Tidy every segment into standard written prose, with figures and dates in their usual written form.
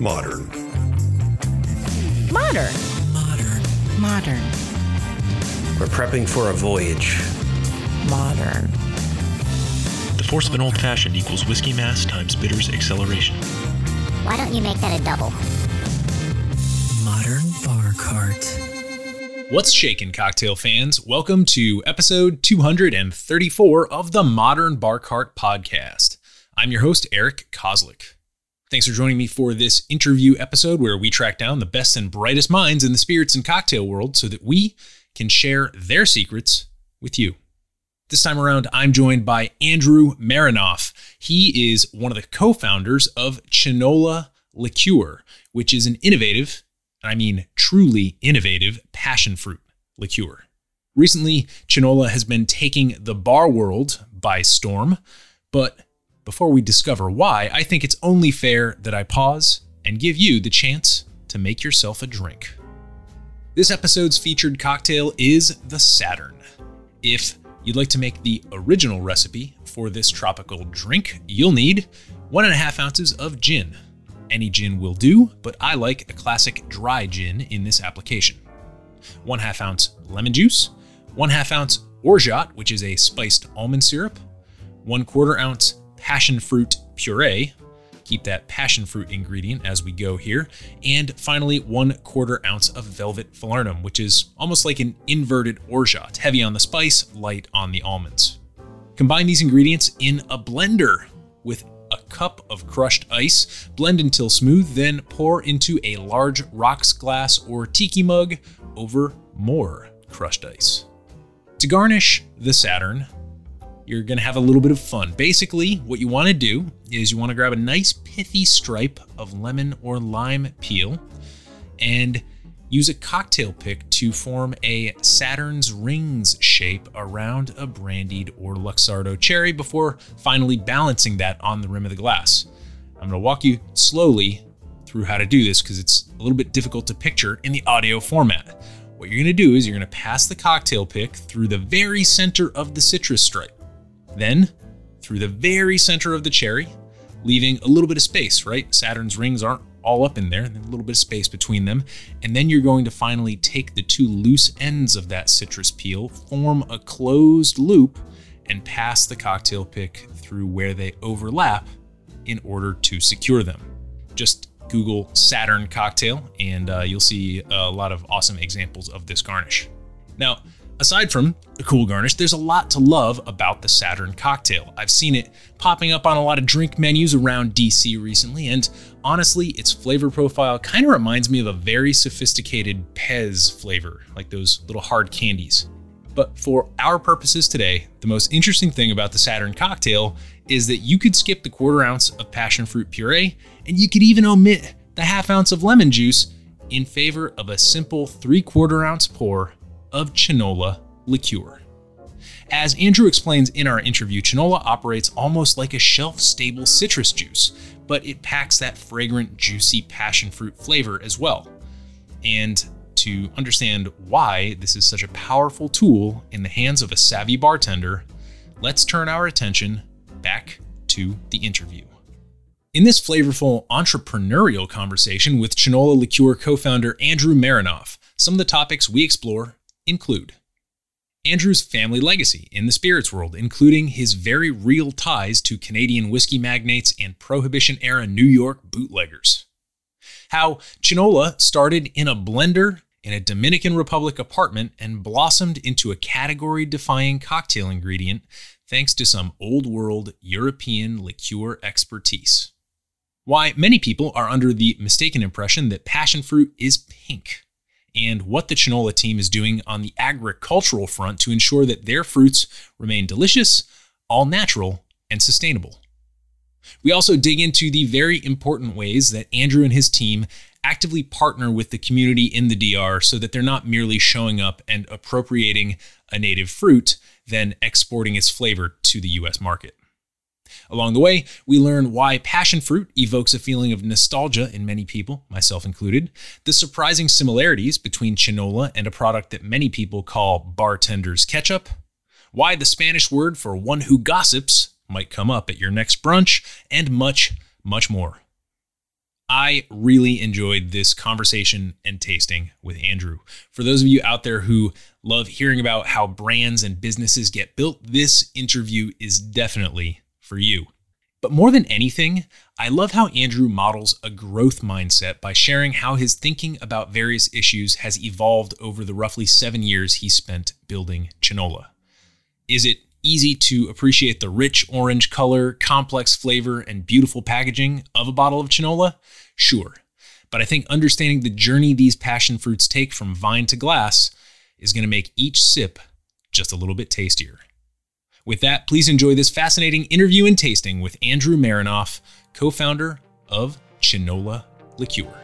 Modern. Modern. Modern. Modern. We're prepping for a voyage. Modern. The force of an old-fashioned equals whiskey mass times bitters acceleration. Why don't you make that a double? Modern BARCART. What's shakin', cocktail fans? Welcome to episode 234 of the Modern BARCART podcast. I'm your host, Eric Koslick. Thanks for joining me for this interview episode where we track down the best and brightest minds in the spirits and cocktail world so that we can share their secrets with you. This time around, I'm joined by Andrew Merinoff. He is one of the co-founders of Chinola Liqueur, which is an innovative, and I mean truly innovative, passion fruit liqueur. Recently, Chinola has been taking the bar world by storm, but before we discover why, I think it's only fair that I pause and give you the chance to make yourself a drink. This episode's featured cocktail is the Saturn. If you'd like to make the original recipe for this tropical drink, you'll need 1.5 ounces of gin. Any gin will do, but I like a classic dry gin in this application. 1/2 ounce lemon juice, 1/2 ounce orgeat, which is a spiced almond syrup, 1/4 ounce passion fruit puree. Keep that passion fruit ingredient as we go here. And finally, 1/4 ounce of velvet Falarnum, which is almost like an inverted orgeat, heavy on the spice, light on the almonds. Combine these ingredients in a blender with a cup of crushed ice, blend until smooth, then pour into a large rocks glass or tiki mug over more crushed ice. To garnish the Saturn, you're gonna have a little bit of fun. Basically, what you wanna do is you wanna grab a nice pithy stripe of lemon or lime peel and use a cocktail pick to form a Saturn's rings shape around a brandied or Luxardo cherry before finally balancing that on the rim of the glass. I'm gonna walk you slowly through how to do this because it's a little bit difficult to picture in the audio format. What you're gonna do is you're gonna pass the cocktail pick through the very center of the citrus stripe. Then, through the very center of the cherry, leaving a little bit of space, right? Saturn's rings aren't all up in there, a little bit of space between them. And then you're going to finally take the two loose ends of that citrus peel, form a closed loop, and pass the cocktail pick through where they overlap in order to secure them. Just Google Saturn cocktail, and you'll see a lot of awesome examples of this garnish. Now, aside from a cool garnish, there's a lot to love about the Saturn cocktail. I've seen it popping up on a lot of drink menus around DC recently, and honestly, its flavor profile kind of reminds me of a very sophisticated Pez flavor, like those little hard candies. But for our purposes today, the most interesting thing about the Saturn cocktail is that you could skip the 1/4 ounce of passion fruit puree, and you could even omit the 1/2 ounce of lemon juice in favor of a simple 3/4 ounce pour of Chinola Liqueur. As Andrew explains in our interview, Chinola operates almost like a shelf-stable citrus juice, but it packs that fragrant, juicy passion fruit flavor as well. And to understand why this is such a powerful tool in the hands of a savvy bartender, let's turn our attention back to the interview. In this flavorful entrepreneurial conversation with Chinola Liqueur co-founder Andrew Merinoff, some of the topics we explore include Andrew's family legacy in the spirits world, including his very real ties to Canadian whiskey magnates and Prohibition-era New York bootleggers, how Chinola started in a blender in a Dominican Republic apartment and blossomed into a category-defying cocktail ingredient thanks to some old-world European liqueur expertise, why many people are under the mistaken impression that passion fruit is pink, and what the Chinola team is doing on the agricultural front to ensure that their fruits remain delicious, all natural, and sustainable. We also dig into the very important ways that Andrew and his team actively partner with the community in the DR so that they're not merely showing up and appropriating a native fruit, then exporting its flavor to the US market. Along the way, we learn why passion fruit evokes a feeling of nostalgia in many people, myself included, the surprising similarities between Chinola and a product that many people call bartender's ketchup, why the Spanish word for one who gossips might come up at your next brunch, and much, much more. I really enjoyed this conversation and tasting with Andrew. For those of you out there who love hearing about how brands and businesses get built, this interview is definitely for you. But more than anything, I love how Andrew models a growth mindset by sharing how his thinking about various issues has evolved over the roughly 7 years he spent building Chinola. Is it easy to appreciate the rich orange color, complex flavor, and beautiful packaging of a bottle of Chinola? Sure, but I think understanding the journey these passion fruits take from vine to glass is going to make each sip just a little bit tastier. With that, please enjoy this fascinating interview and tasting with Andrew Merinoff, co-founder of Chinola Liqueur.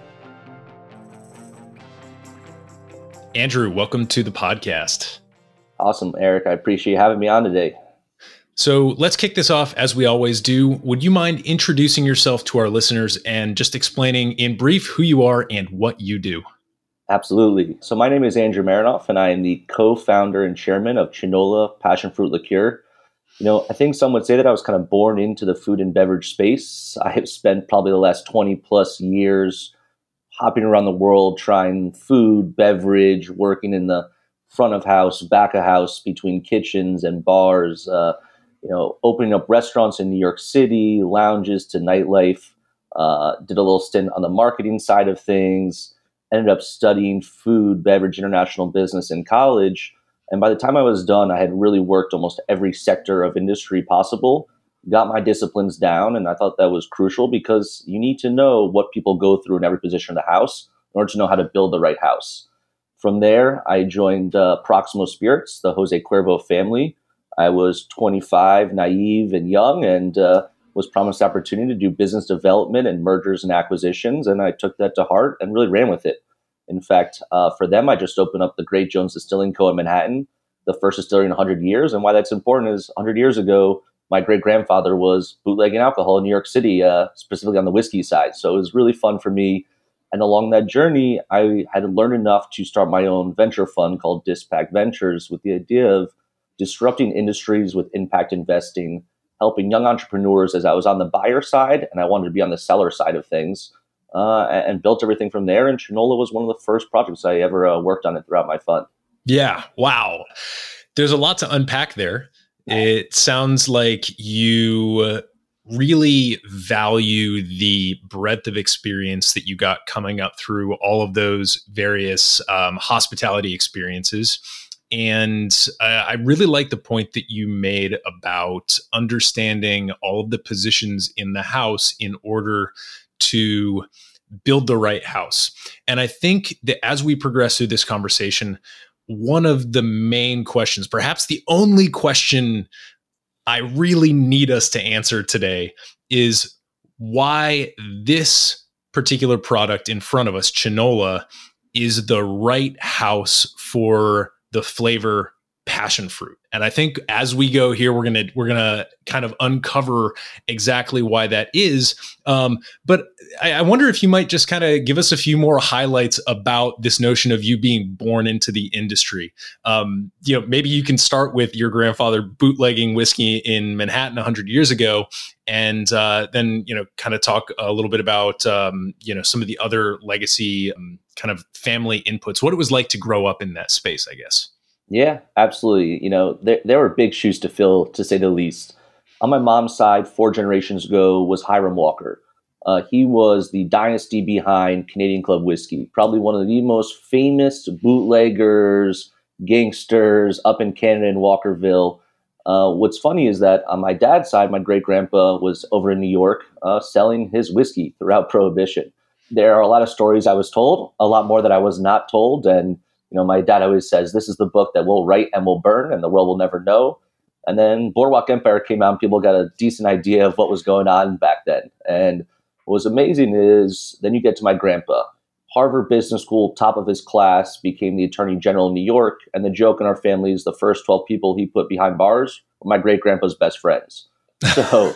Andrew, welcome to the podcast. Awesome, Eric. I appreciate you having me on today. So let's kick this off as we always do. Would you mind introducing yourself to our listeners and just explaining in brief who you are and what you do? Absolutely. So my name is Andrew Merinoff, and I am the co-founder and chairman of Chinola Passion Fruit Liqueur. You know, I think some would say that I was kind of born into the food and beverage space. I have spent probably the last 20 plus years hopping around the world, trying food, beverage, working in the front of house, back of house, between kitchens and bars, opening up restaurants in New York City, lounges to nightlife, did a little stint on the marketing side of things, ended up studying food, beverage, international business in college. And by the time I was done, I had really worked almost every sector of industry possible, got my disciplines down. And I thought that was crucial because you need to know what people go through in every position of the house in order to know how to build the right house. From there, I joined Proximo Spirits, the Jose Cuervo family. I was 25, naive and young, and was promised the opportunity to do business development and mergers and acquisitions. And I took that to heart and really ran with it. In fact, for them, I just opened up the Great Jones Distilling Co. in Manhattan, the first distillery in 100 years. And why that's important is 100 years ago, my great-grandfather was bootlegging alcohol in New York City, specifically on the whiskey side. So it was really fun for me. And along that journey, I had learned enough to start my own venture fund called Dispack Ventures with the idea of disrupting industries with impact investing, helping young entrepreneurs as I was on the buyer side and I wanted to be on the seller side of things, and built everything from there. And Chinola was one of the first projects I ever worked on it throughout my fund. Yeah. Wow. There's a lot to unpack there. It sounds like you really value the breadth of experience that you got coming up through all of those various hospitality experiences. And I really like the point that you made about understanding all of the positions in the house in order to build the right house. And I think that as we progress through this conversation, one of the main questions, perhaps the only question I really need us to answer today, is why this particular product in front of us, Chinola, is the right house for the flavor passion fruit. And I think as we go here, we're gonna kind of uncover exactly why that is. But I wonder if you might just kind of give us a few more highlights about this notion of you being born into the industry. Maybe you can start with your grandfather bootlegging whiskey in Manhattan 100 years ago, and then kind of talk a little bit about some of the other legacy kind of family inputs. What it was like to grow up in that space, I guess. Yeah, absolutely. You know, there were big shoes to fill, to say the least. On my mom's side, 4 generations ago, was Hiram Walker. He was the dynasty behind Canadian Club whiskey, probably one of the most famous bootleggers, gangsters up in Canada in Walkerville. What's funny is that on my dad's side, my great-grandpa was over in New York selling his whiskey throughout Prohibition. There are a lot of stories I was told, a lot more that I was not told, and my dad always says, this is the book that we'll write and we'll burn and the world will never know. And then Boardwalk Empire came out and people got a decent idea of what was going on back then. And what was amazing is then you get to my grandpa. Harvard Business School, top of his class, became the Attorney General of New York. And the joke in our family is the first 12 people he put behind bars were my great-grandpa's best friends. So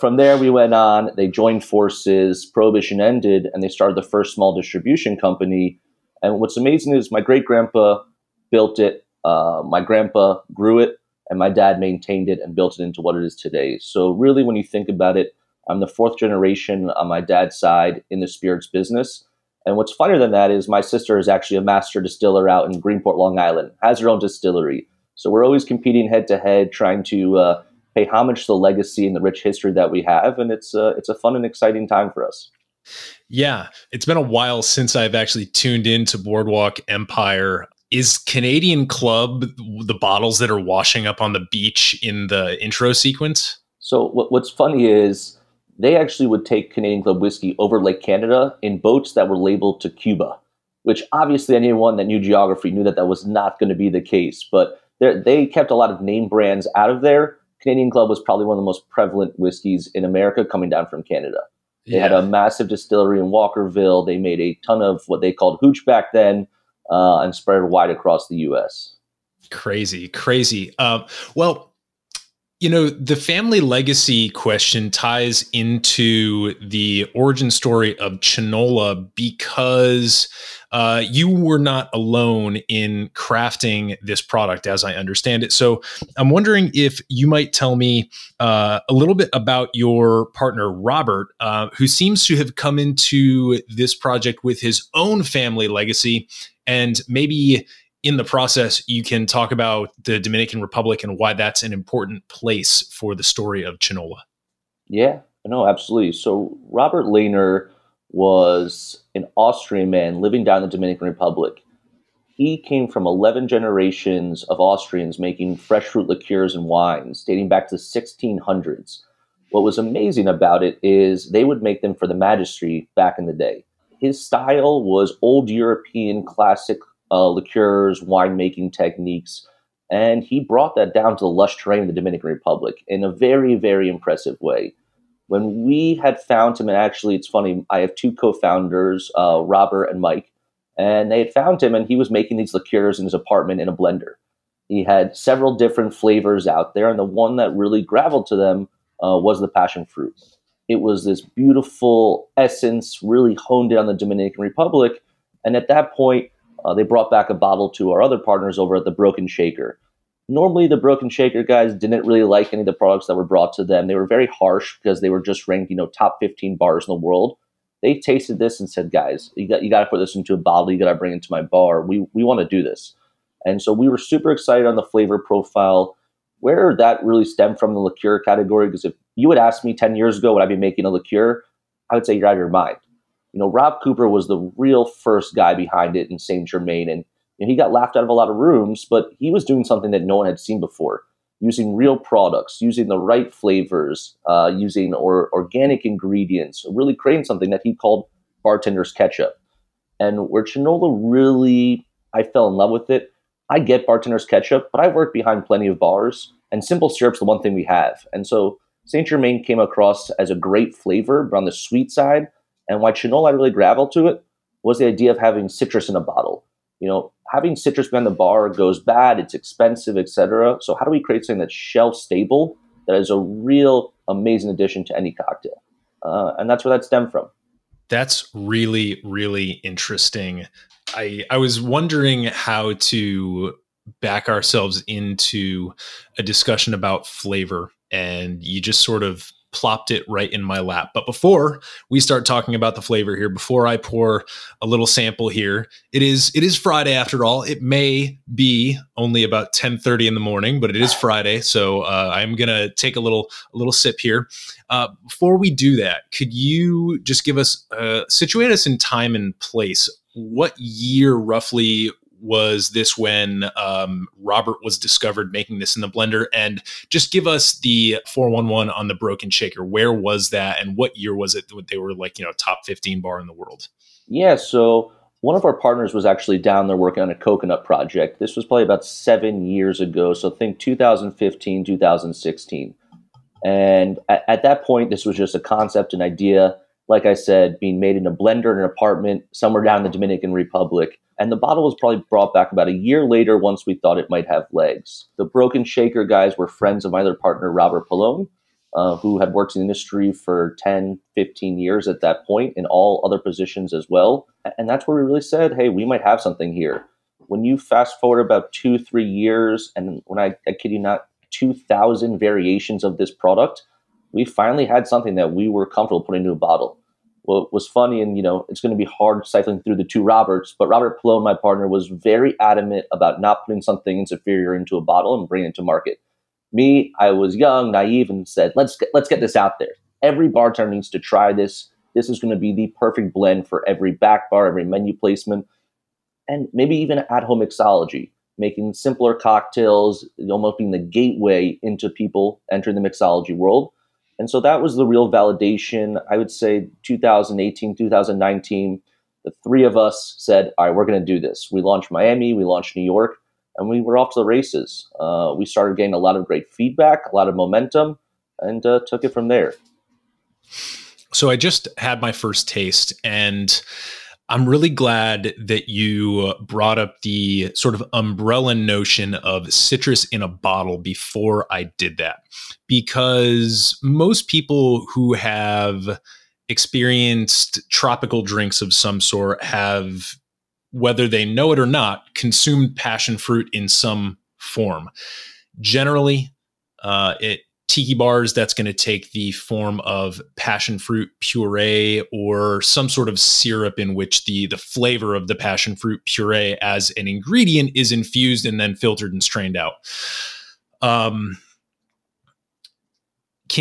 from there we went on. They joined forces. Prohibition ended, and they started the first small distribution company. And what's amazing is my great-grandpa built it, my grandpa grew it, and my dad maintained it and built it into what it is today. So really, when you think about it, I'm the fourth generation on my dad's side in the spirits business. And what's funnier than that is my sister is actually a master distiller out in Greenport, Long Island, has her own distillery. So we're always competing head to head, trying to pay homage to the legacy and the rich history that we have. And it's a fun and exciting time for us. Yeah. It's been a while since I've actually tuned into Boardwalk Empire. Is Canadian Club the bottles that are washing up on the beach in the intro sequence? So what's funny is they actually would take Canadian Club whiskey over Lake Canada in boats that were labeled to Cuba, which obviously anyone that knew geography knew that that was not going to be the case. But they kept a lot of name brands out of there. Canadian Club was probably one of the most prevalent whiskeys in America coming down from Canada. They had a massive distillery in Walkerville. They made a ton of what they called hooch back then. And spread wide across the U.S. Crazy. Well, you know, the family legacy question ties into the origin story of Chinola because you were not alone in crafting this product, as I understand it. So I'm wondering if you might tell me a little bit about your partner, Robert, who seems to have come into this project with his own family legacy. And maybe in the process, you can talk about the Dominican Republic and why that's an important place for the story of Chinola. Yeah, no, absolutely. So Robert Lehner was an Austrian man living down in the Dominican Republic. He came from 11 generations of Austrians making fresh fruit liqueurs and wines dating back to the 1600s. What was amazing about it is they would make them for the magistracy back in the day. His style was old European classic liqueurs, winemaking techniques, and he brought that down to the lush terrain of the Dominican Republic in a very, very impressive way. When we had found him, and actually it's funny, I have two co-founders, Robert and Mike, and they had found him, and he was making these liqueurs in his apartment in a blender. He had several different flavors out there, and the one that really graveled to them was the passion fruit. It was this beautiful essence, really honed in on the Dominican Republic. And at that point, they brought back a bottle to our other partners over at the Broken Shaker. Normally, the Broken Shaker guys didn't really like any of the products that were brought to them. They were very harsh because they were just ranked, top 15 bars in the world. They tasted this and said, guys, you got to put this into a bottle. You got to bring it to my bar. We want to do this. And so we were super excited on the flavor profile. Where that really stemmed from the liqueur category, because if you would ask me 10 years ago, would I be making a liqueur? I would say you're out of your mind. Rob Cooper was the real first guy behind it in St. Germain, and he got laughed out of a lot of rooms, but he was doing something that no one had seen before, using real products, using the right flavors, using organic ingredients, really creating something that he called bartender's ketchup. And where Chinola really, I fell in love with it. I get bartender's ketchup, but I've worked behind plenty of bars, and simple syrup's the one thing we have. And so St. Germain came across as a great flavor, but on the sweet side, and why Chinola really graveled to it was the idea of having citrus in a bottle. Having citrus behind the bar goes bad, it's expensive, etc. So how do we create something that's shelf-stable, that is a real amazing addition to any cocktail? And that's where that stemmed from. That's really, really interesting. I was wondering how to back ourselves into a discussion about flavor, and you just sort of plopped it right in my lap. But before we start talking about the flavor here, before I pour a little sample here, it is Friday after all. It may be only about 10:30 in the morning, but it is Friday. So I'm going to take a little sip here. Before we do that, could you just give us, situate us in time and place? What year roughly was this when Robert was discovered making this in the blender? And just give us the 411 on the Broken Shaker. Where was that? And what year was it that they were top 15 bar in the world? Yeah. So one of our partners was actually down there working on a coconut project. This was probably about 7 years ago. So think 2015, 2016. And at that point, this was just a concept, an idea. Like I said, being made in a blender in an apartment somewhere down in the Dominican Republic. And the bottle was probably brought back about a year later once we thought it might have legs. The Broken Shaker guys were friends of my other partner, Robert Pallone, who had worked in the industry for 10, 15 years at that point in all other positions as well. And that's where we really said, hey, we might have something here. When you fast forward about 2-3 years, and when I kid you not, 2,000 variations of this product, we finally had something that we were comfortable putting into a bottle. What was funny, and, you know, it's going to be hard cycling through the two Roberts, but Robert Pallone, my partner, was very adamant about not putting something inferior into a bottle and bringing it to market. Me, I was young, naive, and said, let's get this out there. Every bartender needs to try this. This is going to be the perfect blend for every back bar, every menu placement, and maybe even at-home mixology, making simpler cocktails, almost being the gateway into people entering the mixology world. And so that was the real validation. I would say 2018, 2019, the three of us said, all right, we're going to do this. We launched Miami, we launched New York, and we were off to the races. We started getting a lot of great feedback, a lot of momentum, and took it from there. So I just had my first taste, and I'm really glad that you brought up the sort of umbrella notion of citrus in a bottle before I did that, because most people who have experienced tropical drinks of some sort have, whether they know it or not, consumed passion fruit in some form. Generally, it tiki bars, that's going to take the form of passion fruit puree or some sort of syrup in which the flavor of the passion fruit puree as an ingredient is infused and then filtered and strained out. Can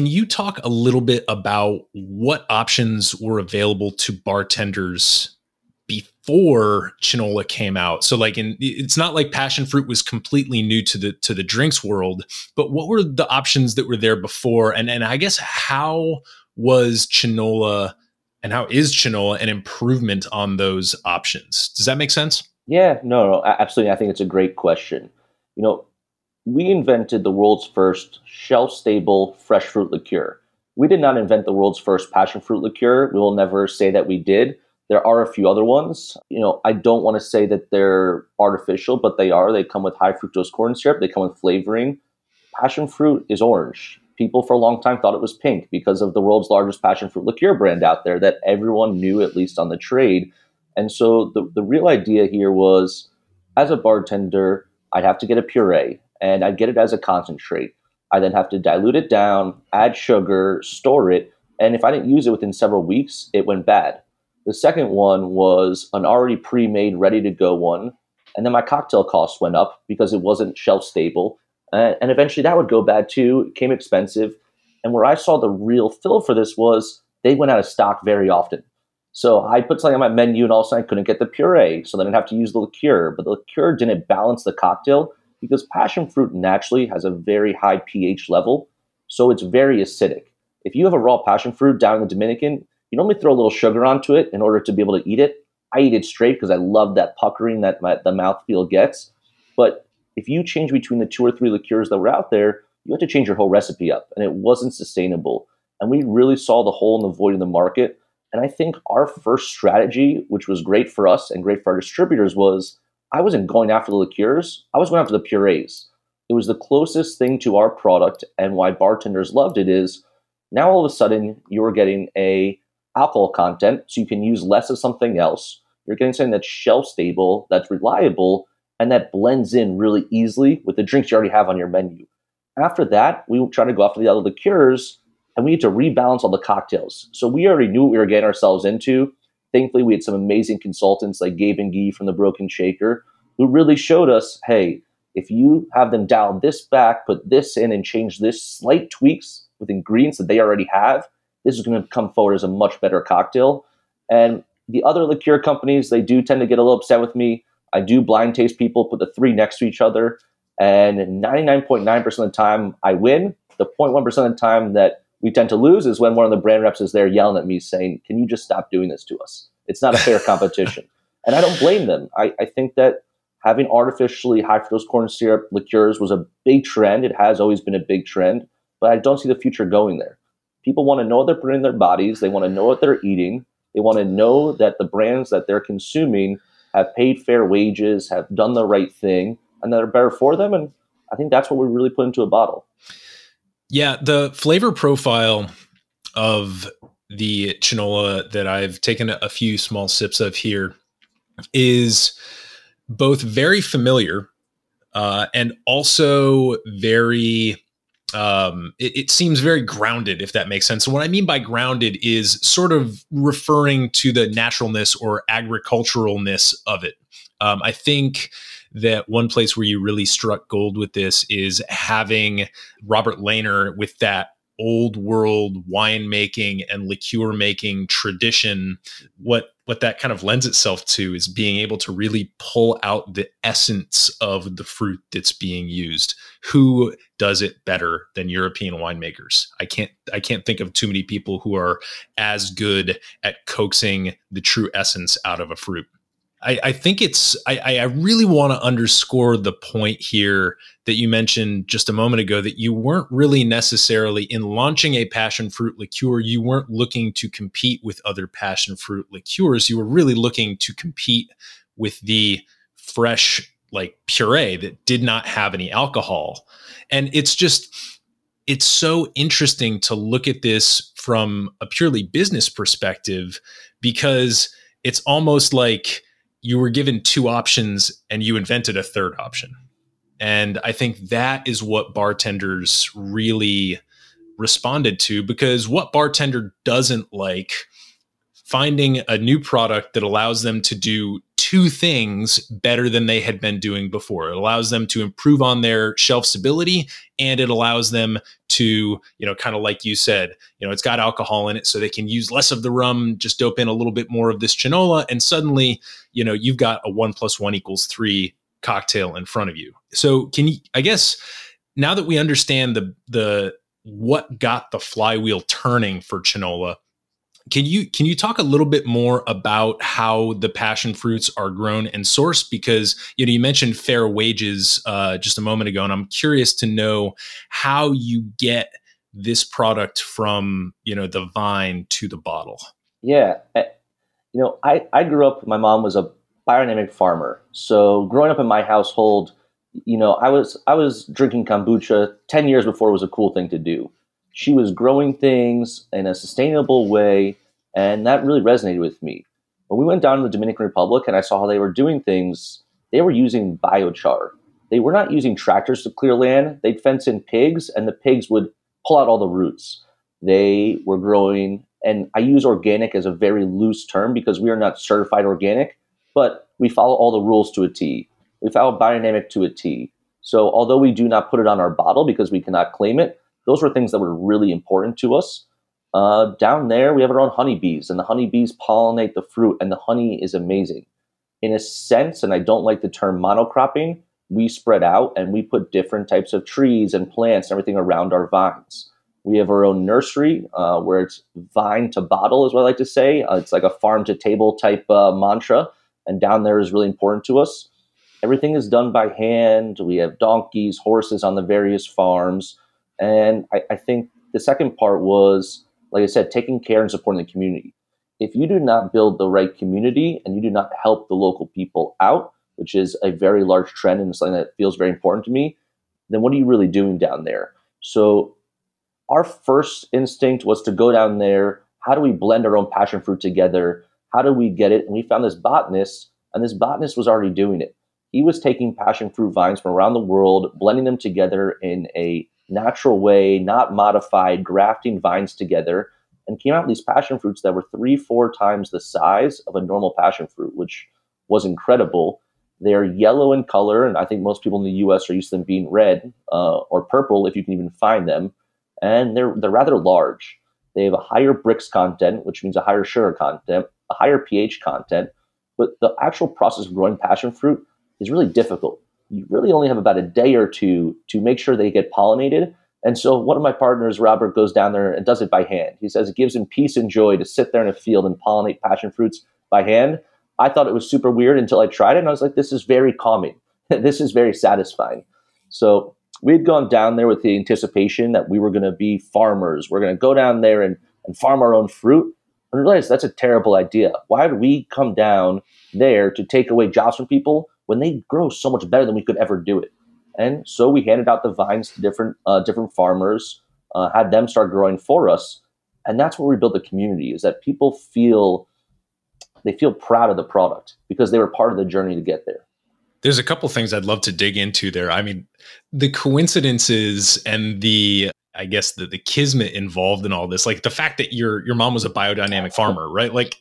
you talk a little bit about what options were available to bartenders before Chinola came out? So like, it's not like passion fruit was completely new to the drinks world, but what were the options that were there before? And I guess how was Chinola, and how is Chinola an improvement on those options? Does that make sense? Yeah, no, absolutely. I think it's a great question. You know, we invented the world's first shelf stable fresh fruit liqueur. We did not invent the world's first passion fruit liqueur. We will never say that we did. There are a few other ones. You know, I don't want to say that they're artificial, but they are. They come with high fructose corn syrup. They come with flavoring. Passion fruit is orange. People for a long time thought it was pink because of the world's largest passion fruit liqueur brand out there that everyone knew, at least on the trade. And so the real idea here was, as a bartender, I'd have to get a puree, and I'd get it as a concentrate. I then have to dilute it down, add sugar, store it. And if I didn't use it within several weeks, it went bad. The second one was an already pre-made, ready-to-go one. And then my cocktail costs went up because it wasn't shelf-stable. And eventually that would go bad too. It became expensive. And where I saw the real fill for this was they went out of stock very often. So I put something on my menu and all of a sudden I couldn't get the puree. So then I'd have to use the liqueur. But the liqueur didn't balance the cocktail because passion fruit naturally has a very high pH level. So it's very acidic. If you have a raw passion fruit down in the Dominican, you normally throw a little sugar onto it in order to be able to eat it. I eat it straight because I love that puckering that the mouthfeel gets. But if you change between the two or three liqueurs that were out there, you had to change your whole recipe up, and it wasn't sustainable. And we really saw the hole in the void in the market. And I think our first strategy, which was great for us and great for our distributors, was I wasn't going after the liqueurs. I was going after the purees. It was the closest thing to our product, and why bartenders loved it is now all of a sudden you're getting a alcohol content, so you can use less of something else. You're getting something that's shelf stable, that's reliable, and that blends in really easily with the drinks you already have on your menu. After that, we try to go after the other liqueurs, and we need to rebalance all the cocktails. So we already knew what we were getting ourselves into. Thankfully, we had some amazing consultants like Gabe and Guy from the Broken Shaker who really showed us, hey, if you have them dial this back, put this in, and change this, slight tweaks with ingredients that they already have, this is going to come forward as a much better cocktail. And the other liqueur companies, they do tend to get a little upset with me. I do blind taste people, put the three next to each other, and 99.9% of the time I win. The 0.1% of the time that we tend to lose is when one of the brand reps is there yelling at me saying, can you just stop doing this to us? It's not a fair competition. And I don't blame them. I think that having artificially high fructose corn syrup liqueurs was a big trend. It has always been a big trend, but I don't see the future going there. People want to know what they're putting in their bodies. They want to know what they're eating. They want to know that the brands that they're consuming have paid fair wages, have done the right thing, and that are better for them. And I think that's what we really put into a bottle. Yeah, the flavor profile of the Chinola that I've taken a few small sips of here is both very familiar and also very It seems very grounded, if that makes sense. So what I mean by grounded is sort of referring to the naturalness or agriculturalness of it. I think that one place where you really struck gold with this is having Robert Lehner with that old world winemaking and liqueur making tradition. What that kind of lends itself to is being able to really pull out the essence of the fruit that's being used. Who does it better than European winemakers? I can't think of too many people who are as good at coaxing the true essence out of a fruit. I really want to underscore the point here that you mentioned just a moment ago, that you weren't really necessarily, in launching a passion fruit liqueur, you weren't looking to compete with other passion fruit liqueurs. You were really looking to compete with the fresh, like, puree that did not have any alcohol. And it's so interesting to look at this from a purely business perspective, because it's almost like you were given two options and you invented a third option. And I think that is what bartenders really responded to, because what bartender doesn't like finding a new product that allows them to do two things better than they had been doing before? It allows them to improve on their shelf stability, and it allows them to, kind of like you said, it's got alcohol in it, so they can use less of the rum, just dope in a little bit more of this Chinola, and suddenly, you've got a 1 + 1 = 3 cocktail in front of you. So now that we understand the what got the flywheel turning for Chinola, can you talk a little bit more about how the passion fruits are grown and sourced? Because, you mentioned fair wages just a moment ago, and I'm curious to know how you get this product from, the vine to the bottle. Yeah. I grew up, my mom was a biodynamic farmer. So growing up in my household, I was drinking kombucha 10 years before it was a cool thing to do. She was growing things in a sustainable way, and that really resonated with me. When we went down to the Dominican Republic and I saw how they were doing things, they were using biochar. They were not using tractors to clear land. They'd fence in pigs, and the pigs would pull out all the roots. They were growing, and I use organic as a very loose term because we are not certified organic, but we follow all the rules to a T. We follow biodynamic to a T. So although we do not put it on our bottle because we cannot claim it, those were things that were really important to us. Down there, we have our own honeybees, and the honeybees pollinate the fruit, and the honey is amazing. In a sense, and I don't like the term monocropping, we spread out and we put different types of trees and plants and everything around our vines. We have our own nursery where it's vine to bottle, is what I like to say. It's like a farm to table type mantra, and down there is really important to us. Everything is done by hand. We have donkeys, horses on the various farms. And I think the second part was, like I said, taking care and supporting the community. If you do not build the right community and you do not help the local people out, which is a very large trend and something that feels very important to me, then what are you really doing down there? So our first instinct was to go down there. How do we blend our own passion fruit together? How do we get it? And we found this botanist, and this botanist was already doing it. He was taking passion fruit vines from around the world, blending them together in a natural way, not modified, grafting vines together, and came out with these passion fruits that were 3-4 times the size of a normal passion fruit, which was incredible. They're yellow in color, and I think most people in the U.S. are used to them being red or purple, if you can even find them, and they're rather large. They have a higher Brix content, which means a higher sugar content, a higher pH content, but the actual process of growing passion fruit is really difficult. You really only have about a day or two to make sure they get pollinated. And so one of my partners, Robert, goes down there and does it by hand. He says it gives him peace and joy to sit there in a field and pollinate passion fruits by hand. I thought it was super weird until I tried it, and I was like, this is very calming. This is very satisfying. So we had gone down there with the anticipation that we were going to be farmers. We're going to go down there and farm our own fruit. And realized that's a terrible idea. Why would we come down there to take away jobs from people when they grow so much better than we could ever do it? And so we handed out the vines to different farmers, had them start growing for us. And that's where we build the community, is that people feel proud of the product because they were part of the journey to get there. There's a couple things I'd love to dig into there. I mean, the coincidences and the, I guess, the kismet involved in all this, like the fact that your mom was a biodynamic farmer, right? Like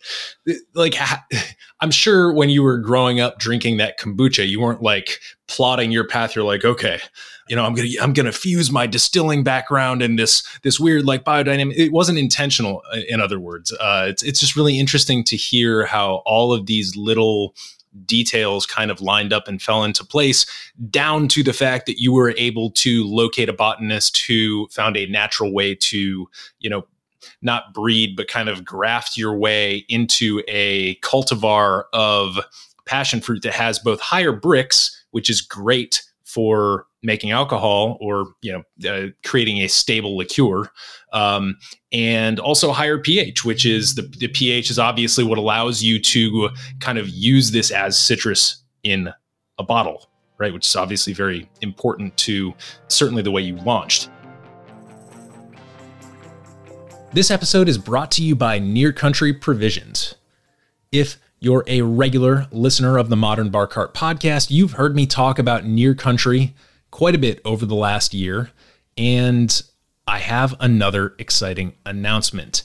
I'm sure when you were growing up drinking that kombucha, you weren't like plotting your path. You're like, okay, you know, I'm going to fuse my distilling background and this weird like biodynamic. It wasn't intentional. In other words, it's just really interesting to hear how all of these little details kind of lined up and fell into place, down to the fact that you were able to locate a botanist who found a natural way to, you know, not breed, but kind of graft your way into a cultivar of passion fruit that has both higher Brix, which is great for making alcohol or, you know, creating a stable liqueur, and also higher pH, which is the pH is obviously what allows you to kind of use this as citrus in a bottle, right? Which is obviously very important to certainly the way you launched. This episode is brought to you by Near Country Provisions. If you're a regular listener of the Modern Bar Cart podcast, you've heard me talk about Near Country quite a bit over the last year, and I have another exciting announcement.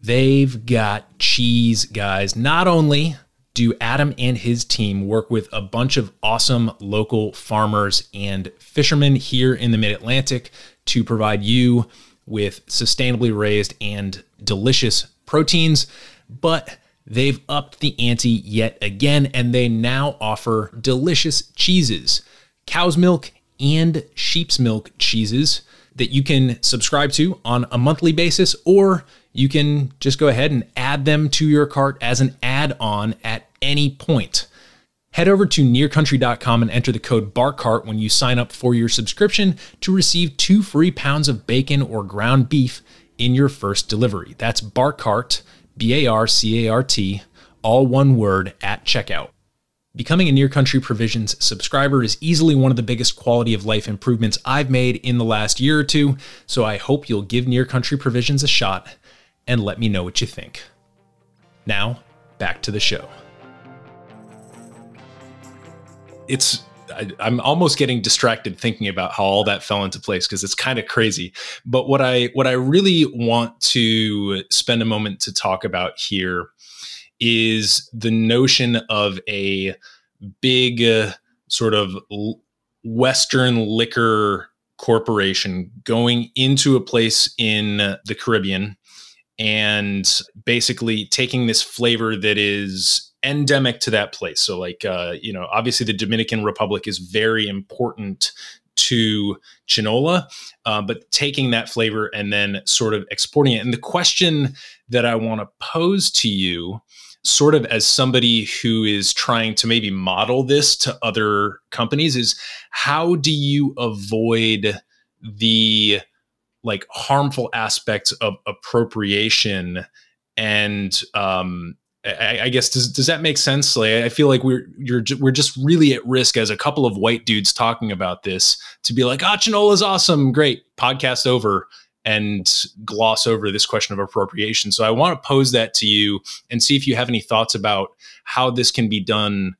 They've got cheese, guys. Not only do Adam and his team work with a bunch of awesome local farmers and fishermen here in the Mid-Atlantic to provide you with sustainably raised and delicious proteins, but they've upped the ante yet again, and they now offer delicious cheeses, cow's milk and sheep's milk cheeses, that you can subscribe to on a monthly basis, or you can just go ahead and add them to your cart as an add-on at any point. Head over to NearCountry.com and enter the code BARCART when you sign up for your subscription to receive 2 free pounds of bacon or ground beef in your first delivery. That's BARCART, B-A-R-C-A-R-T, all one word, at checkout. Becoming a Near Country Provisions subscriber is easily one of the biggest quality of life improvements I've made in the last year or two, so I hope you'll give Near Country Provisions a shot and let me know what you think. Now, back to the show. I'm almost getting distracted thinking about how all that fell into place, because it's kind of crazy. But what I really want to spend a moment to talk about here is the notion of a big sort of Western liquor corporation going into a place in the Caribbean and basically taking this flavor that is endemic to that place. So like, you know, obviously the Dominican Republic is very important to Chinola, but taking that flavor and then sort of exporting it. And the question that I want to pose to you, sort of as somebody who is trying to maybe model this to other companies, is how do you avoid the like harmful aspects of appropriation? And I guess, does that make sense? Like, I feel like we're just really at risk as a couple of white dudes talking about this to be like, Chinola's awesome, great, podcast over, and gloss over this question of appropriation. So I want to pose that to you and see if you have any thoughts about how this can be done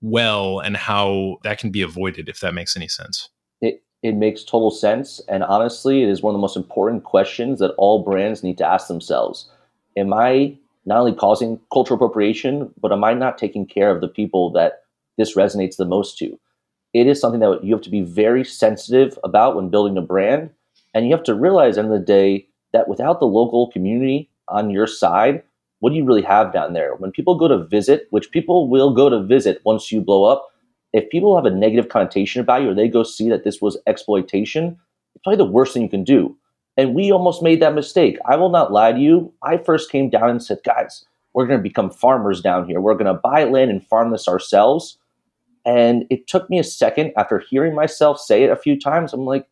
well and how that can be avoided, if that makes any sense. It makes total sense. And honestly, it is one of the most important questions that all brands need to ask themselves. Am I not only causing cultural appropriation, but am I not taking care of the people that this resonates the most to? It is something that you have to be very sensitive about when building a brand. And you have to realize at the end of the day that without the local community on your side, what do you really have down there? When people go to visit, which people will go to visit once you blow up, if people have a negative connotation about you or they go see that this was exploitation, it's probably the worst thing you can do. And we almost made that mistake. I will not lie to you. I first came down and said, guys, we're going to become farmers down here. We're going to buy land and farm this ourselves. And it took me a second after hearing myself say it a few times. I'm like,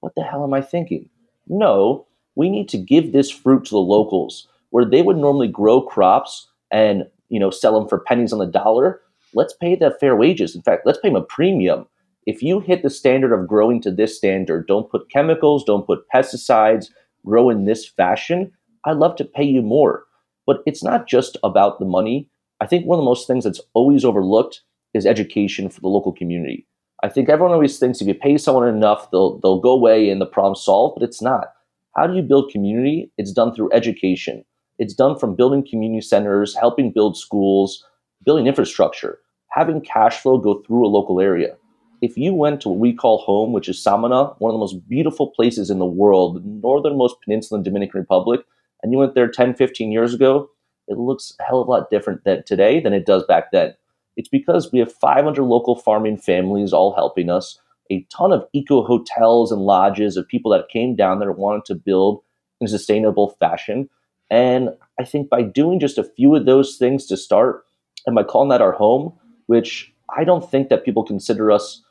what the hell am I thinking? No, we need to give this fruit to the locals where they would normally grow crops and, you know, sell them for pennies on the dollar. Let's pay them fair wages. In fact, let's pay them a premium. If you hit the standard of growing to this standard, don't put chemicals, don't put pesticides, grow in this fashion, I'd love to pay you more. But it's not just about the money. I think one of the most things that's always overlooked is education for the local community. I think everyone always thinks if you pay someone enough, they'll go away and the problem's solved, but it's not. How do you build community? It's done through education. It's done from building community centers, helping build schools, building infrastructure, having cash flow go through a local area. If you went to what we call home, which is Samana, one of the most beautiful places in the world, the northernmost peninsula in the Dominican Republic, and you went there 10, 15 years ago, it looks a hell of a lot different today than it does back then. It's because we have 500 local farming families all helping us, a ton of eco-hotels and lodges of people that came down there wanted to build in a sustainable fashion. And I think by doing just a few of those things to start, and by calling that our home, which I don't think that people consider us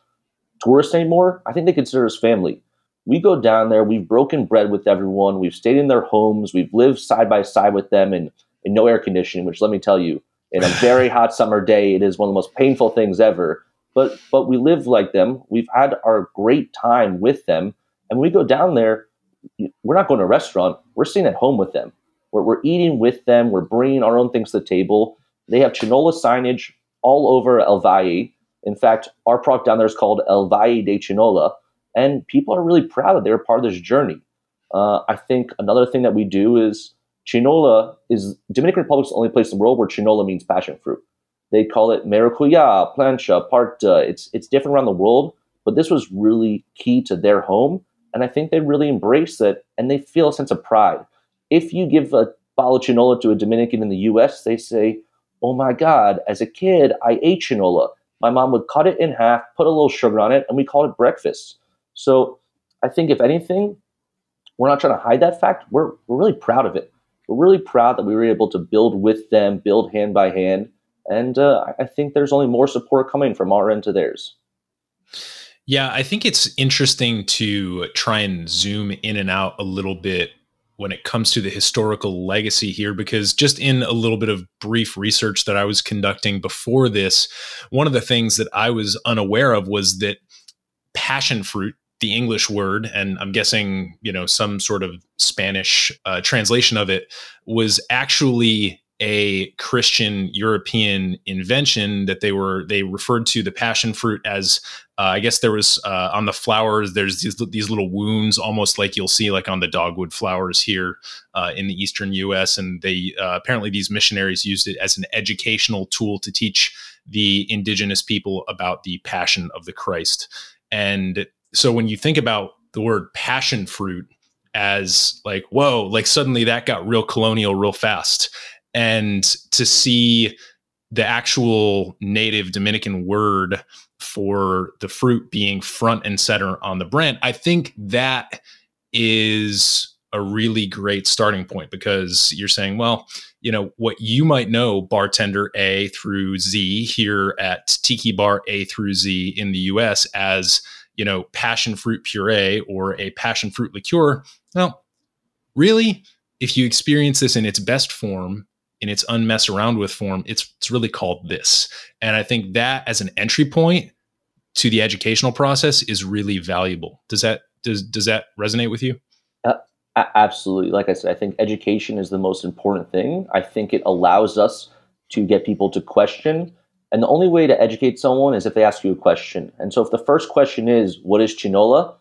tourists anymore. I think they consider us family. We go down there, we've broken bread with everyone, we've stayed in their homes, we've lived side by side with them in no air conditioning, which let me tell you, in a very hot summer day, it is one of the most painful things ever. But we live like them. We've had our great time with them. And when we go down there, we're not going to a restaurant. We're staying at home with them. We're eating with them. We're bringing our own things to the table. They have Chinola signage all over El Valle. In fact, our product down there is called El Valle de Chinola. And people are really proud that they're part of this journey. I think another thing that we do is Chinola is Dominican Republic's only place in the world where Chinola means passion fruit. They call it maracuya, plancha, parta. It's different around the world, but this was really key to their home. And I think they really embrace it and they feel a sense of pride. If you give a bottle of Chinola to a Dominican in the US, they say, oh my God, as a kid, I ate Chinola. My mom would cut it in half, put a little sugar on it, and we called it breakfast. So I think if anything, we're not trying to hide that fact. We're really proud of it. We're really proud that we were able to build with them, build hand by hand. And I think there's only more support coming from our end to theirs. Yeah, I think it's interesting to try and zoom in and out a little bit when it comes to the historical legacy here, because just in a little bit of brief research that I was conducting before this, one of the things that I was unaware of was that passion fruit, the English word, and I'm guessing, you know, some sort of Spanish translation of it, was actually a Christian European invention that they referred to the passion fruit as, I guess there was on the flowers, there's these little wounds, almost like you'll see like on the dogwood flowers here in the Eastern US. And they apparently these missionaries used it as an educational tool to teach the indigenous people about the passion of the Christ. And so when you think about the word passion fruit as like, whoa, like suddenly that got real colonial real fast. And to see the actual native Dominican word for the fruit being front and center on the brand, I think that is a really great starting point, because you're saying, well, you know, what you might know bartender A through Z here at Tiki Bar A through Z in the US as, you know, passion fruit puree or a passion fruit liqueur. Well, really, if you experience this in its best form, in its unmess around with form, it's really called this. And I think that as an entry point to the educational process is really valuable. Does that resonate with you? Absolutely. Like I said, I think education is the most important thing. I think it allows us to get people to question. And the only way to educate someone is if they ask you a question. And so if the first question is, what is Chinola?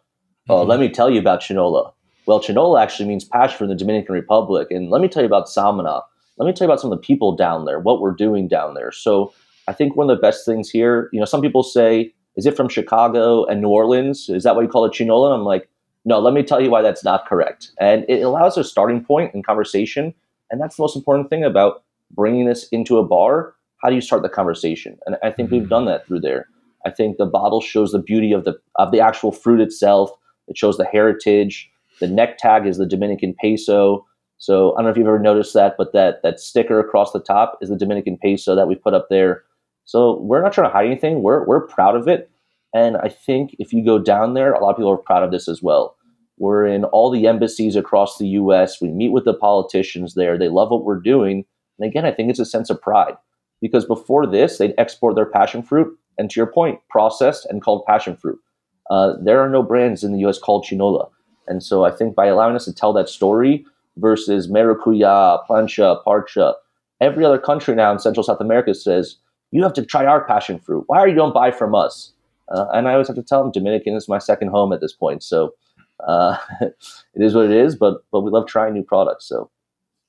Mm-hmm. Let me tell you about Chinola. Well, Chinola actually means passion fruit in the Dominican Republic. And let me tell you about Samana. Let me tell you about some of the people down there, what we're doing down there. So I think one of the best things here, you know, some people say, is it from Chicago and New Orleans? Is that why you call it Chinola? And I'm like, no, let me tell you why that's not correct. And it allows a starting point in conversation. And that's the most important thing about bringing this into a bar. How do you start the conversation? And I think we've done that through there. I think the bottle shows the beauty of the actual fruit itself. It shows the heritage. The neck tag is the Dominican peso. So I don't know if you've ever noticed that, but that sticker across the top is the Dominican peso that we put up there. So we're not trying to hide anything. We're proud of it. And I think if you go down there, a lot of people are proud of this as well. We're in all the embassies across the U.S. We meet with the politicians there. They love what we're doing. And again, I think it's a sense of pride, because before this, they'd export their passion fruit. And to your point, processed and called passion fruit. There are no brands in the U.S. called Chinola. And so I think by allowing us to tell that story, versus maracuya, plancha, parcha. Every other country now in Central South America says, you have to try our passion fruit. Why you don't buy from us? And I always have to tell them Dominican is my second home at this point. So it is what it is, but we love trying new products. So,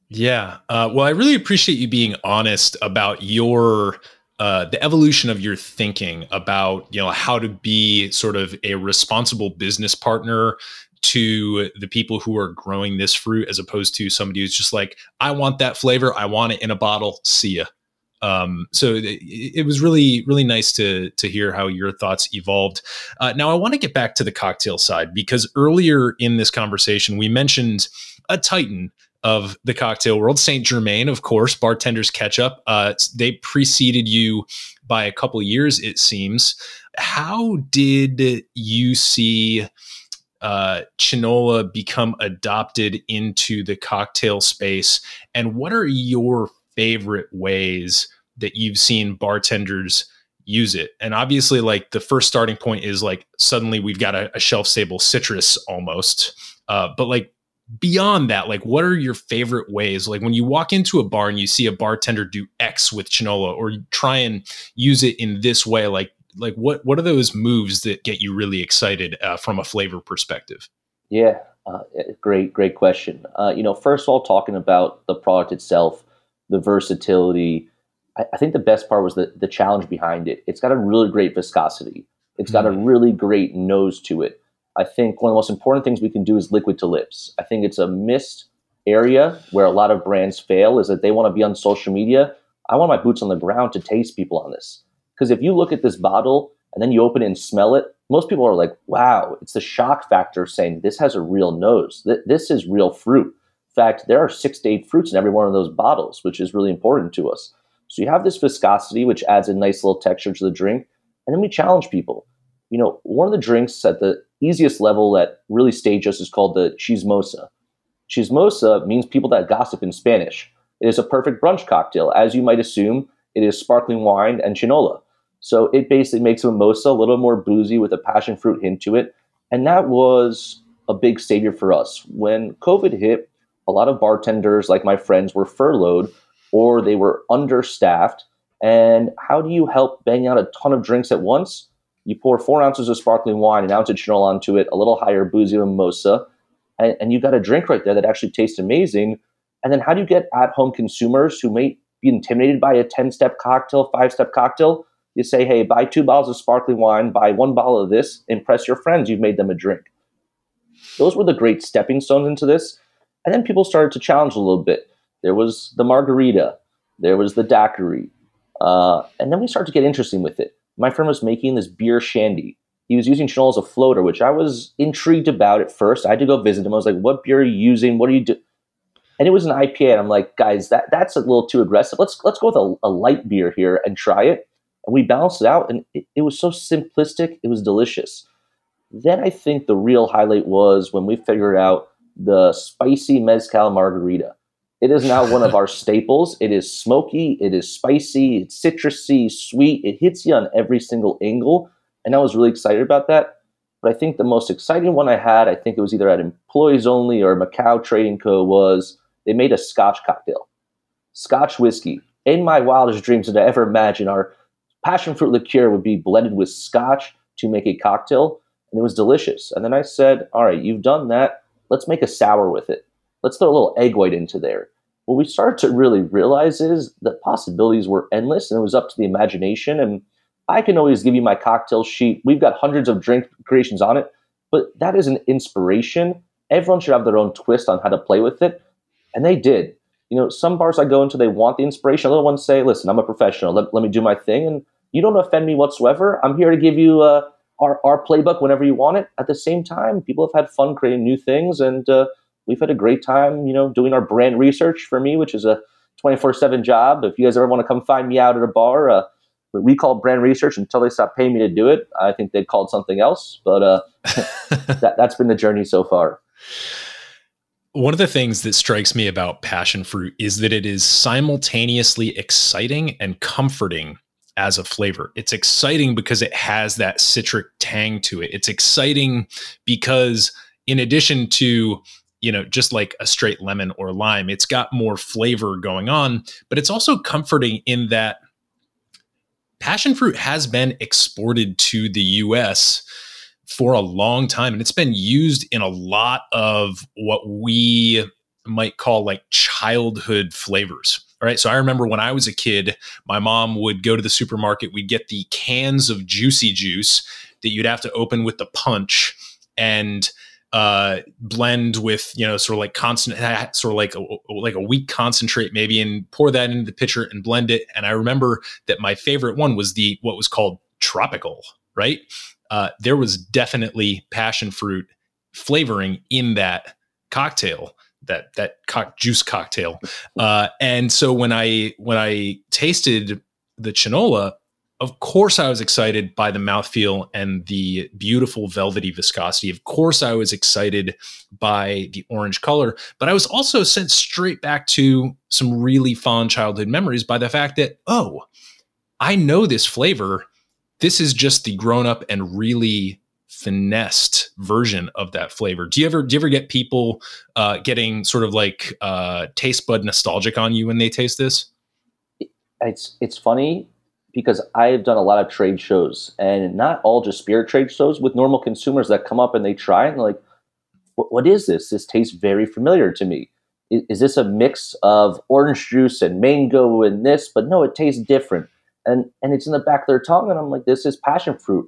yeah. Well, I really appreciate you being honest about your the evolution of your thinking about, you know, how to be sort of a responsible business partner to the people who are growing this fruit, as opposed to somebody who's just like, I want that flavor. I want it in a bottle. See ya. So it was really, really nice to hear how your thoughts evolved. Now I want to get back to the cocktail side, because earlier in this conversation, we mentioned a titan of the cocktail world, St. Germain, of course, Bartender's Ketchup. They preceded you by a couple years, it seems. How did you see Chinola become adopted into the cocktail space? And what are your favorite ways that you've seen bartenders use it? And obviously, like, the first starting point is like, suddenly we've got a shelf stable citrus almost. But like, beyond that, like, what are your favorite ways? Like, when you walk into a bar and you see a bartender do X with Chinola, or try and use it in this way, like what are those moves that get you really excited from a flavor perspective? Yeah. Great question. First of all, talking about the product itself, the versatility, I think the best part was the challenge behind it. It's got a really great viscosity. It's got a really great nose to it. I think one of the most important things we can do is liquid to lips. I think it's a missed area where a lot of brands fail, is that they want to be on social media. I want my boots on the ground to taste people on this. Because if you look at this bottle and then you open it and smell it, most people are like, wow, it's the shock factor saying this has a real nose. This is real fruit. In fact, there are 6 to 8 fruits in every one of those bottles, which is really important to us. So you have this viscosity, which adds a nice little texture to the drink. And then we challenge people. You know, one of the drinks at the easiest level that really staged us is called the chismosa. Chismosa means people that gossip in Spanish. It is a perfect brunch cocktail. As you might assume, it is sparkling wine and Chinola. So it basically makes a mimosa a little more boozy with a passion fruit hint to it. And that was a big savior for us. When COVID hit, a lot of bartenders, like my friends, were furloughed or they were understaffed. And how do you help bang out a ton of drinks at once? You pour 4 ounces of sparkling wine, an ounce of Chinola onto it, a little higher boozy mimosa, and you got a drink right there that actually tastes amazing. And then how do you get at-home consumers who may be intimidated by a 10-step cocktail, 5-step cocktail? You say, hey, buy 2 bottles of sparkling wine, buy 1 bottle of this, impress your friends, you've made them a drink. Those were the great stepping stones into this. And then people started to challenge a little bit. There was the margarita. There was the daiquiri. And then we started to get interesting with it. My friend was making this beer shandy. He was using Chinola as a floater, which I was intrigued about at first. I had to go visit him. I was like, what beer are you using? What are you doing? And it was an IPA. And I'm like, guys, that's a little too aggressive. Let's go with a light beer here and try it. And we balanced it out. And it was so simplistic. It was delicious. Then I think the real highlight was when we figured out the spicy mezcal margarita. It is now one of our staples. It is smoky. It is spicy. It's citrusy, sweet. It hits you on every single angle. And I was really excited about that. But I think the most exciting one I had, I think it was either at Employees Only or Macau Trading Co., was they made a Scotch cocktail. Scotch whiskey. In my wildest dreams did I ever imagine our passion fruit liqueur would be blended with Scotch to make a cocktail. And it was delicious. And then I said, all right, you've done that. Let's make a sour with it. Let's throw a little egg white into there. What we started to really realize is that possibilities were endless, and it was up to the imagination. And I can always give you my cocktail sheet. We've got hundreds of drink creations on it, but that is an inspiration. Everyone should have their own twist on how to play with it. And they did. You know, some bars I go into, they want the inspiration. Other ones say, listen, I'm a professional. Let me do my thing. And you don't offend me whatsoever. I'm here to give you our playbook whenever you want it. At the same time, people have had fun creating new things, and we've had a great time, you know, doing our brand research for me, which is a 24/7 job. If you guys ever want to come find me out at a bar, what we call brand research until they stop paying me to do it. I think they'd call it something else, but that's been the journey so far. One of the things that strikes me about passion fruit is that it is simultaneously exciting and comforting as a flavor. It's exciting because it has that citric tang to it. It's exciting because in addition to, you know, just like a straight lemon or lime, it's got more flavor going on, but it's also comforting in that passion fruit has been exported to the U.S. for a long time, and it's been used in a lot of what we might call like childhood flavors. All right. So I remember when I was a kid, my mom would go to the supermarket. We'd get the cans of Juicy Juice that you'd have to open with the punch and blend with, you know, sort of like constant, sort of like a weak concentrate maybe, and pour that into the pitcher and blend it. And I remember that my favorite one was the, what was called tropical, right? There was definitely passion fruit flavoring in that cocktail. That juice cocktail. And so when I tasted the Chinola, of course I was excited by the mouthfeel and the beautiful velvety viscosity. Of course I was excited by the orange color, but I was also sent straight back to some really fond childhood memories by the fact that, oh, I know this flavor. This is just the grown up and really finessed version of that flavor. Do you ever get people getting sort of like taste bud nostalgic on you when they taste this? It's funny because I've done a lot of trade shows, and not all just spirit trade shows, with normal consumers that come up and they try and like, what is this? This tastes very familiar to me. Is this a mix of orange juice and mango and this? But no, it tastes different. And it's in the back of their tongue, and I'm like, this is passion fruit.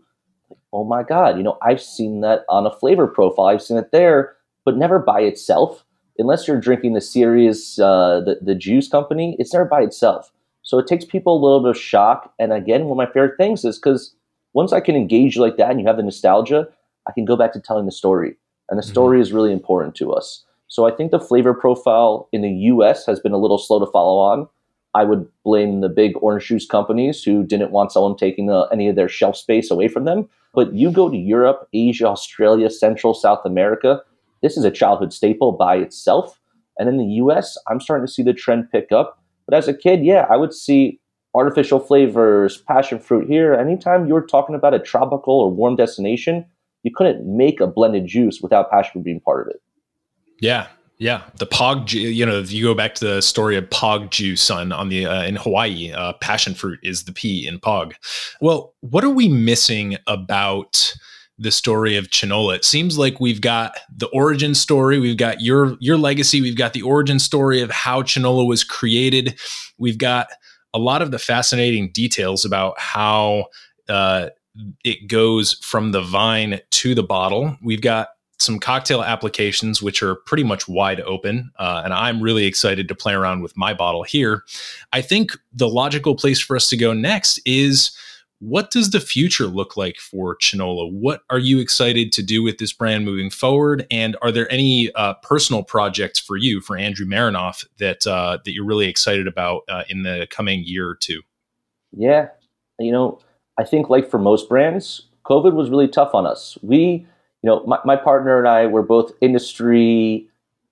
Oh my God, you know, I've seen that on a flavor profile. I've seen it there, but never by itself. Unless you're drinking the series, the juice company, it's never by itself. So it takes people a little bit of shock. And again, one of my favorite things is because once I can engage you like that and you have the nostalgia, I can go back to telling the story. And the story is really important to us. So I think the flavor profile in the U.S. has been a little slow to follow on. I would blame the big orange juice companies who didn't want someone taking any of their shelf space away from them. But you go to Europe, Asia, Australia, Central, South America, this is a childhood staple by itself. And in the US, I'm starting to see the trend pick up. But as a kid, yeah, I would see artificial flavors, passion fruit here. Anytime you were talking about a tropical or warm destination, you couldn't make a blended juice without passion fruit being part of it. Yeah. Yeah, the Pog, you know, if you go back to the story of Pog juice on the in Hawaii, passion fruit is the P in Pog. Well, what are we missing about the story of Chinola? It seems like we've got the origin story, we've got your legacy, we've got the origin story of how Chinola was created. We've got a lot of the fascinating details about how it goes from the vine to the bottle. We've got some cocktail applications, which are pretty much wide open. And I'm really excited to play around with my bottle here. I think the logical place for us to go next is, what does the future look like for Chinola? What are you excited to do with this brand moving forward? And are there any personal projects for you, for Andrew Merinoff, that you're really excited about in the coming year or two? Yeah. You know, I think like for most brands, COVID was really tough on us. You know, my partner and I were both industry,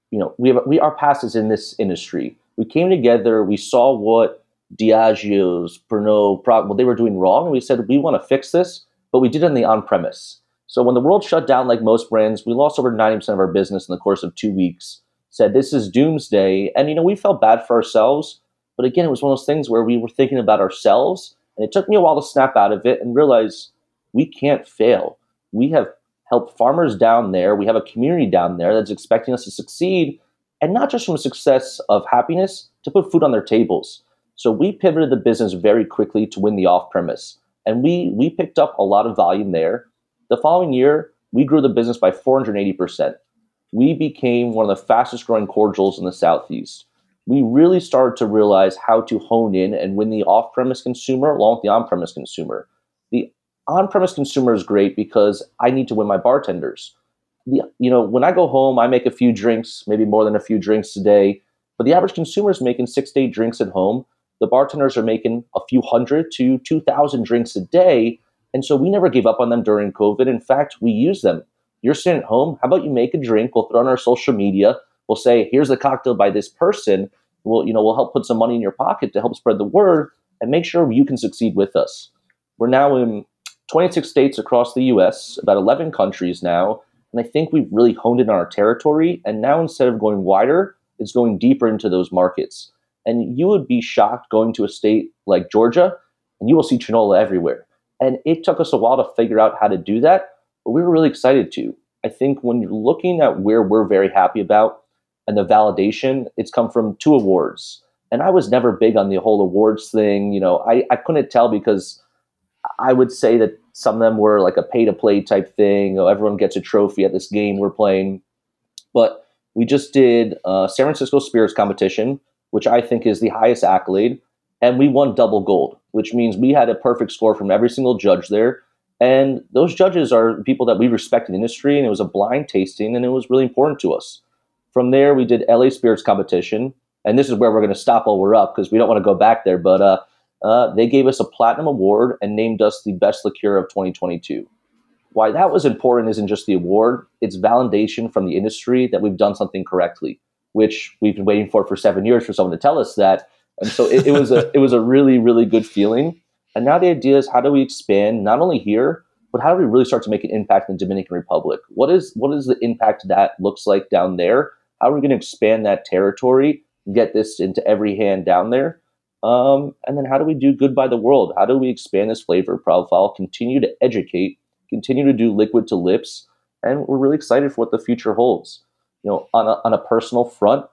you know, our past is in this industry. We came together, we saw what Diageo's, Pernod, what they were doing wrong, and we said, we want to fix this, but we did it on the on-premise. So when the world shut down, like most brands, we lost over 90% of our business in the course of 2 weeks, said, this is doomsday. And, you know, we felt bad for ourselves. But again, it was one of those things where we were thinking about ourselves, and it took me a while to snap out of it and realize we can't fail. We have help farmers down there. We have a community down there that's expecting us to succeed, and not just from success of happiness, to put food on their tables. So we pivoted the business very quickly to win the off-premise, and we picked up a lot of volume there. The following year, we grew the business by 480%. We became one of the fastest growing cordials in the Southeast. We really started to realize how to hone in and win the off-premise consumer along with the on-premise consumer. On-premise consumer is great because I need to win my bartenders. You know, when I go home, I make a few drinks, maybe more than a few drinks a day. But the average consumer is making 6 to 8 drinks at home. The bartenders are making a few hundred to 2,000 drinks a day. And so we never gave up on them during COVID. In fact, we used them. You're sitting at home. How about you make a drink? We'll throw it on our social media. We'll say, here's the cocktail by this person. We'll help put some money in your pocket to help spread the word and make sure you can succeed with us. We're now in 26 states across the U.S., about 11 countries now, and I think we've really honed in on our territory, and now instead of going wider, it's going deeper into those markets. And you would be shocked going to a state like Georgia, and you will see Chinola everywhere. And it took us a while to figure out how to do that, but we were really excited to. I think when you're looking at where we're very happy about and the validation, it's come from two awards. And I was never big on the whole awards thing. You know, I couldn't tell because I would say that some of them were like a pay-to-play type thing. Oh, everyone gets a trophy at this game we're playing. But we just did San Francisco Spirits Competition, which I think is the highest accolade. And we won double gold, which means we had a perfect score from every single judge there. And those judges are people that we respect in the industry, and it was a blind tasting, and it was really important to us. From there, we did LA Spirits Competition, and this is where we're going to stop while we're up because we don't want to go back there. But they gave us a platinum award and named us the best liqueur of 2022. Why that was important isn't just the award, it's validation from the industry that we've done something correctly, which we've been waiting for 7 years for someone to tell us that. And so it was a really, really good feeling. And now the idea is, how do we expand not only here, but how do we really start to make an impact in the Dominican Republic? What is the impact that looks like down there? How are we going to expand that territory, get this into every hand down there? And then how do we do good by the world? How do we expand this flavor profile, continue to educate, continue to do liquid to lips? And we're really excited for what the future holds. You know, on a personal front,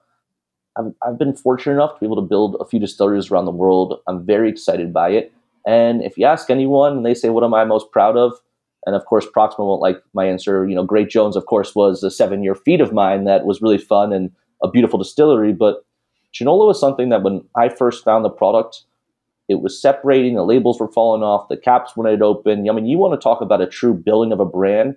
I've been fortunate enough to be able to build a few distilleries around the world. I'm very excited by it. And if you ask anyone and they say, what am I most proud of? And of course, Proximo won't like my answer. You know, Great Jones, of course, was a 7-year feat of mine that was really fun and a beautiful distillery. But Chinola was something that when I first found the product, it was separating, the labels were falling off, the caps when it opened. I mean, you want to talk about a true building of a brand.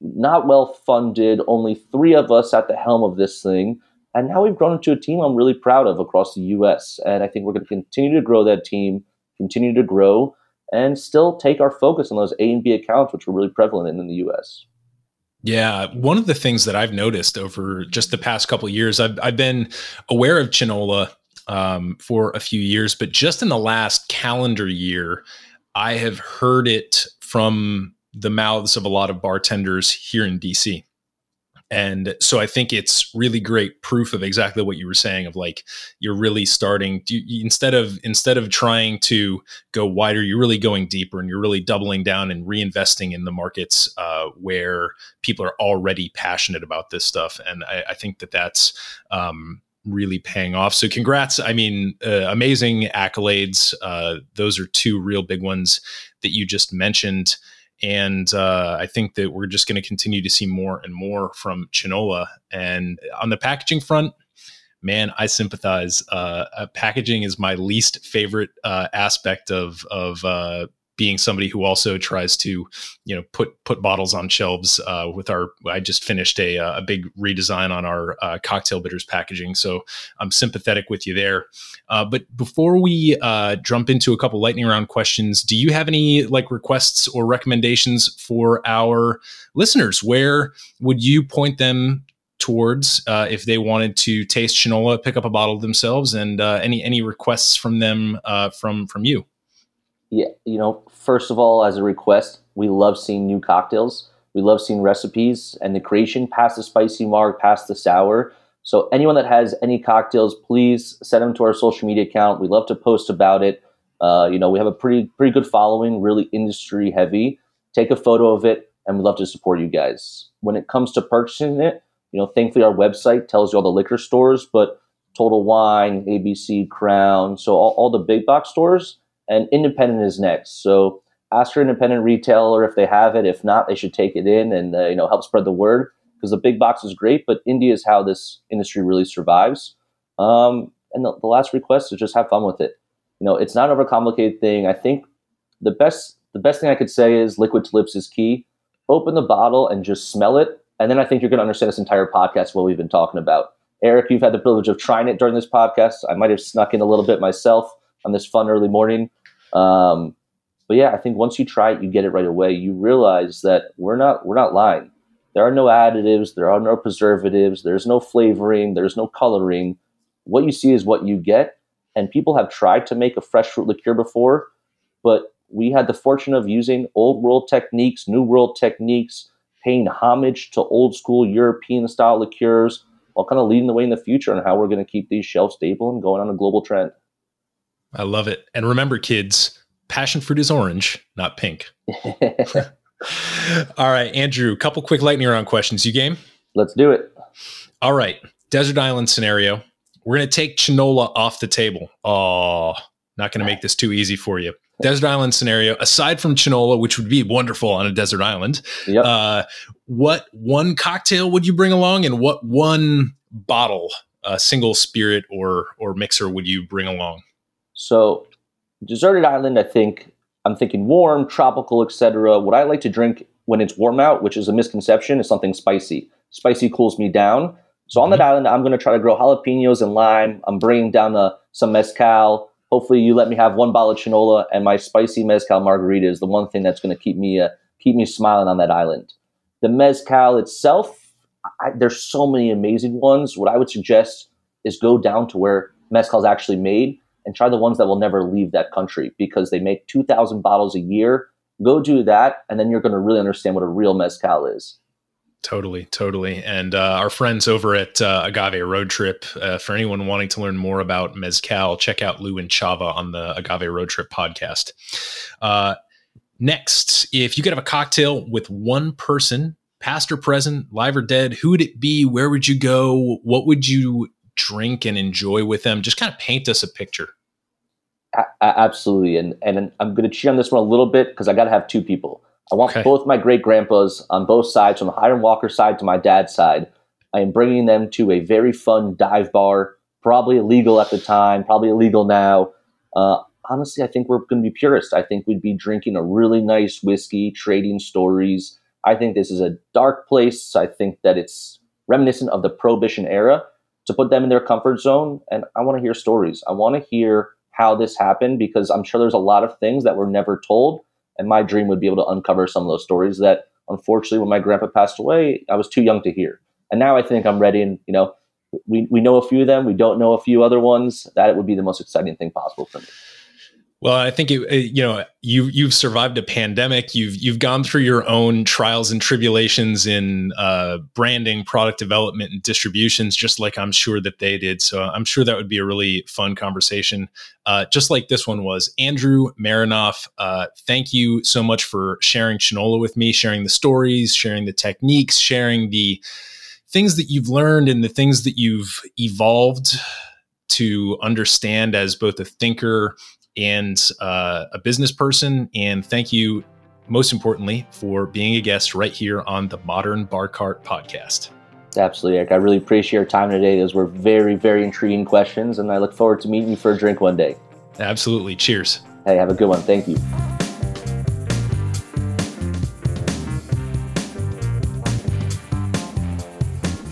Not well funded, only 3 of us at the helm of this thing. And now we've grown into a team I'm really proud of across the U.S. And I think we're going to continue to grow that team, continue to grow, and still take our focus on those A and B accounts, which were really prevalent in the U.S. Yeah. One of the things that I've noticed over just the past couple of years, I've been aware of Chinola for a few years, but just in the last calendar year, I have heard it from the mouths of a lot of bartenders here in D.C. And so I think it's really great proof of exactly what you were saying of like, you're really starting to, instead of trying to go wider, you're really going deeper and you're really doubling down and reinvesting in the markets where people are already passionate about this stuff. And I think that that's really paying off. So congrats. I mean, amazing accolades. Those are 2 real big ones that you just mentioned. And I think that we're just going to continue to see more and more from Chinola. And on the packaging front, man, I sympathize. Packaging is my least favorite aspect of being somebody who also tries to, you know, put bottles on shelves. I just finished a big redesign on our cocktail bitters packaging, so I'm sympathetic with you there. But before we jump into a couple lightning round questions, do you have any like requests or recommendations for our listeners? Where would you point them towards if they wanted to taste Chinola, pick up a bottle themselves, and any requests from them from you? Yeah, you know, first of all, as a request, we love seeing new cocktails. We love seeing recipes and the creation past the spicy mark, past the sour. So anyone that has any cocktails, please send them to our social media account. We love to post about it. You know, we have a pretty good following, really industry heavy. Take a photo of it, and we'd love to support you guys. When it comes to purchasing it, you know, thankfully our website tells you all the liquor stores, but Total Wine, ABC, Crown, so all the big box stores. And independent is next. So ask your independent retailer if they have it. If not, they should take it in and you know, help spread the word, because the big box is great, but indie is how this industry really survives. And the last request is just have fun with it. You know, it's not an overcomplicated thing. I think the best thing I could say is liquid to lips is key. Open the bottle and just smell it. And then I think you're going to understand this entire podcast, what we've been talking about. Eric, you've had the privilege of trying it during this podcast. I might have snuck in a little bit myself on this fun early morning. But yeah, I think once you try it, you get it right away. You realize that we're not lying. There are no additives. There are no preservatives. There's no flavoring. There's no coloring. What you see is what you get. And people have tried to make a fresh fruit liqueur before, but we had the fortune of using old world techniques, new world techniques, paying homage to old school European style liqueurs, while kind of leading the way in the future on how we're going to keep these shelves stable and going on a global trend. I love it. And remember, kids, passion fruit is orange, not pink. All right, Andrew, couple quick lightning round questions. You game? Let's do it. All right. Desert island scenario. We're going to take Chinola off the table. Oh, not going to make this too easy for you. Desert island scenario. Aside from Chinola, which would be wonderful on a desert island, yep. What one cocktail would you bring along, and what one bottle, single spirit or mixer, would you bring along? So, deserted island, I'm thinking warm, tropical, etc. What I like to drink when it's warm out, which is a misconception, is something spicy. Spicy cools me down. So on that island, I'm going to try to grow jalapenos and lime. I'm bringing down some mezcal. Hopefully, you let me have one bottle of Chinola, and my spicy mezcal margarita is the one thing that's going to keep me smiling on that island. The mezcal itself, there's so many amazing ones. What I would suggest is go down to where mezcal is actually made, and try the ones that will never leave that country, because they make 2,000 bottles a year. Go do that, and then you're going to really understand what a real mezcal is. Totally. And our friends over at Agave Road Trip, for anyone wanting to learn more about mezcal, check out Lou and Chava on the Agave Road Trip podcast. Next, if you could have a cocktail with one person, past or present, live or dead, who would it be? Where would you go? What would you drink and enjoy with them? Just kind of paint us a picture. Absolutely. And I'm going to cheat on this one a little bit, because I got to have two people. I want both my great grandpas on both sides, from the Hiram Walker side to my dad's side. I am bringing them to a very fun dive bar, probably illegal at the time, probably illegal now. Honestly, I think we're going to be purists. I think we'd be drinking a really nice whiskey, trading stories. I think this is a dark place. I think that it's reminiscent of the Prohibition era, to put them in their comfort zone. And I want to hear stories. I want to hear how this happened, because I'm sure there's a lot of things that were never told. And my dream would be able to uncover some of those stories that, unfortunately, when my grandpa passed away, I was too young to hear. And now I think I'm ready. And, we know a few of them. We don't know a few other ones. That would be the most exciting thing possible for me. Well, I think you've survived a pandemic. You've gone through your own trials and tribulations in branding, product development, and distributions, just like I'm sure that they did. So I'm sure that would be a really fun conversation, just like this one was. Andrew Merinoff, thank you so much for sharing Chinola with me, sharing the stories, sharing the techniques, sharing the things that you've learned and the things that you've evolved to understand as both a thinker and a business person. And thank you, most importantly, for being a guest right here on the Modern Bar Cart Podcast. Absolutely, Eric. I really appreciate your time today. Those were very, very intriguing questions, and I look forward to meeting you for a drink one day. Absolutely. Cheers. Hey, have a good one. Thank you.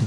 You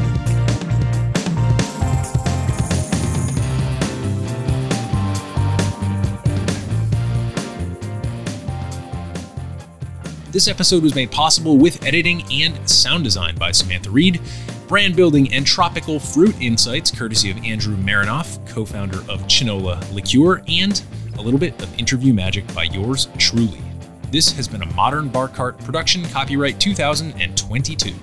This episode was made possible with editing and sound design by Samantha Reed, brand building and tropical fruit insights courtesy of Andrew Merinoff, co-founder of Chinola Liqueur, and a little bit of interview magic by yours truly. This has been a Modern BarCart production, copyright 2022.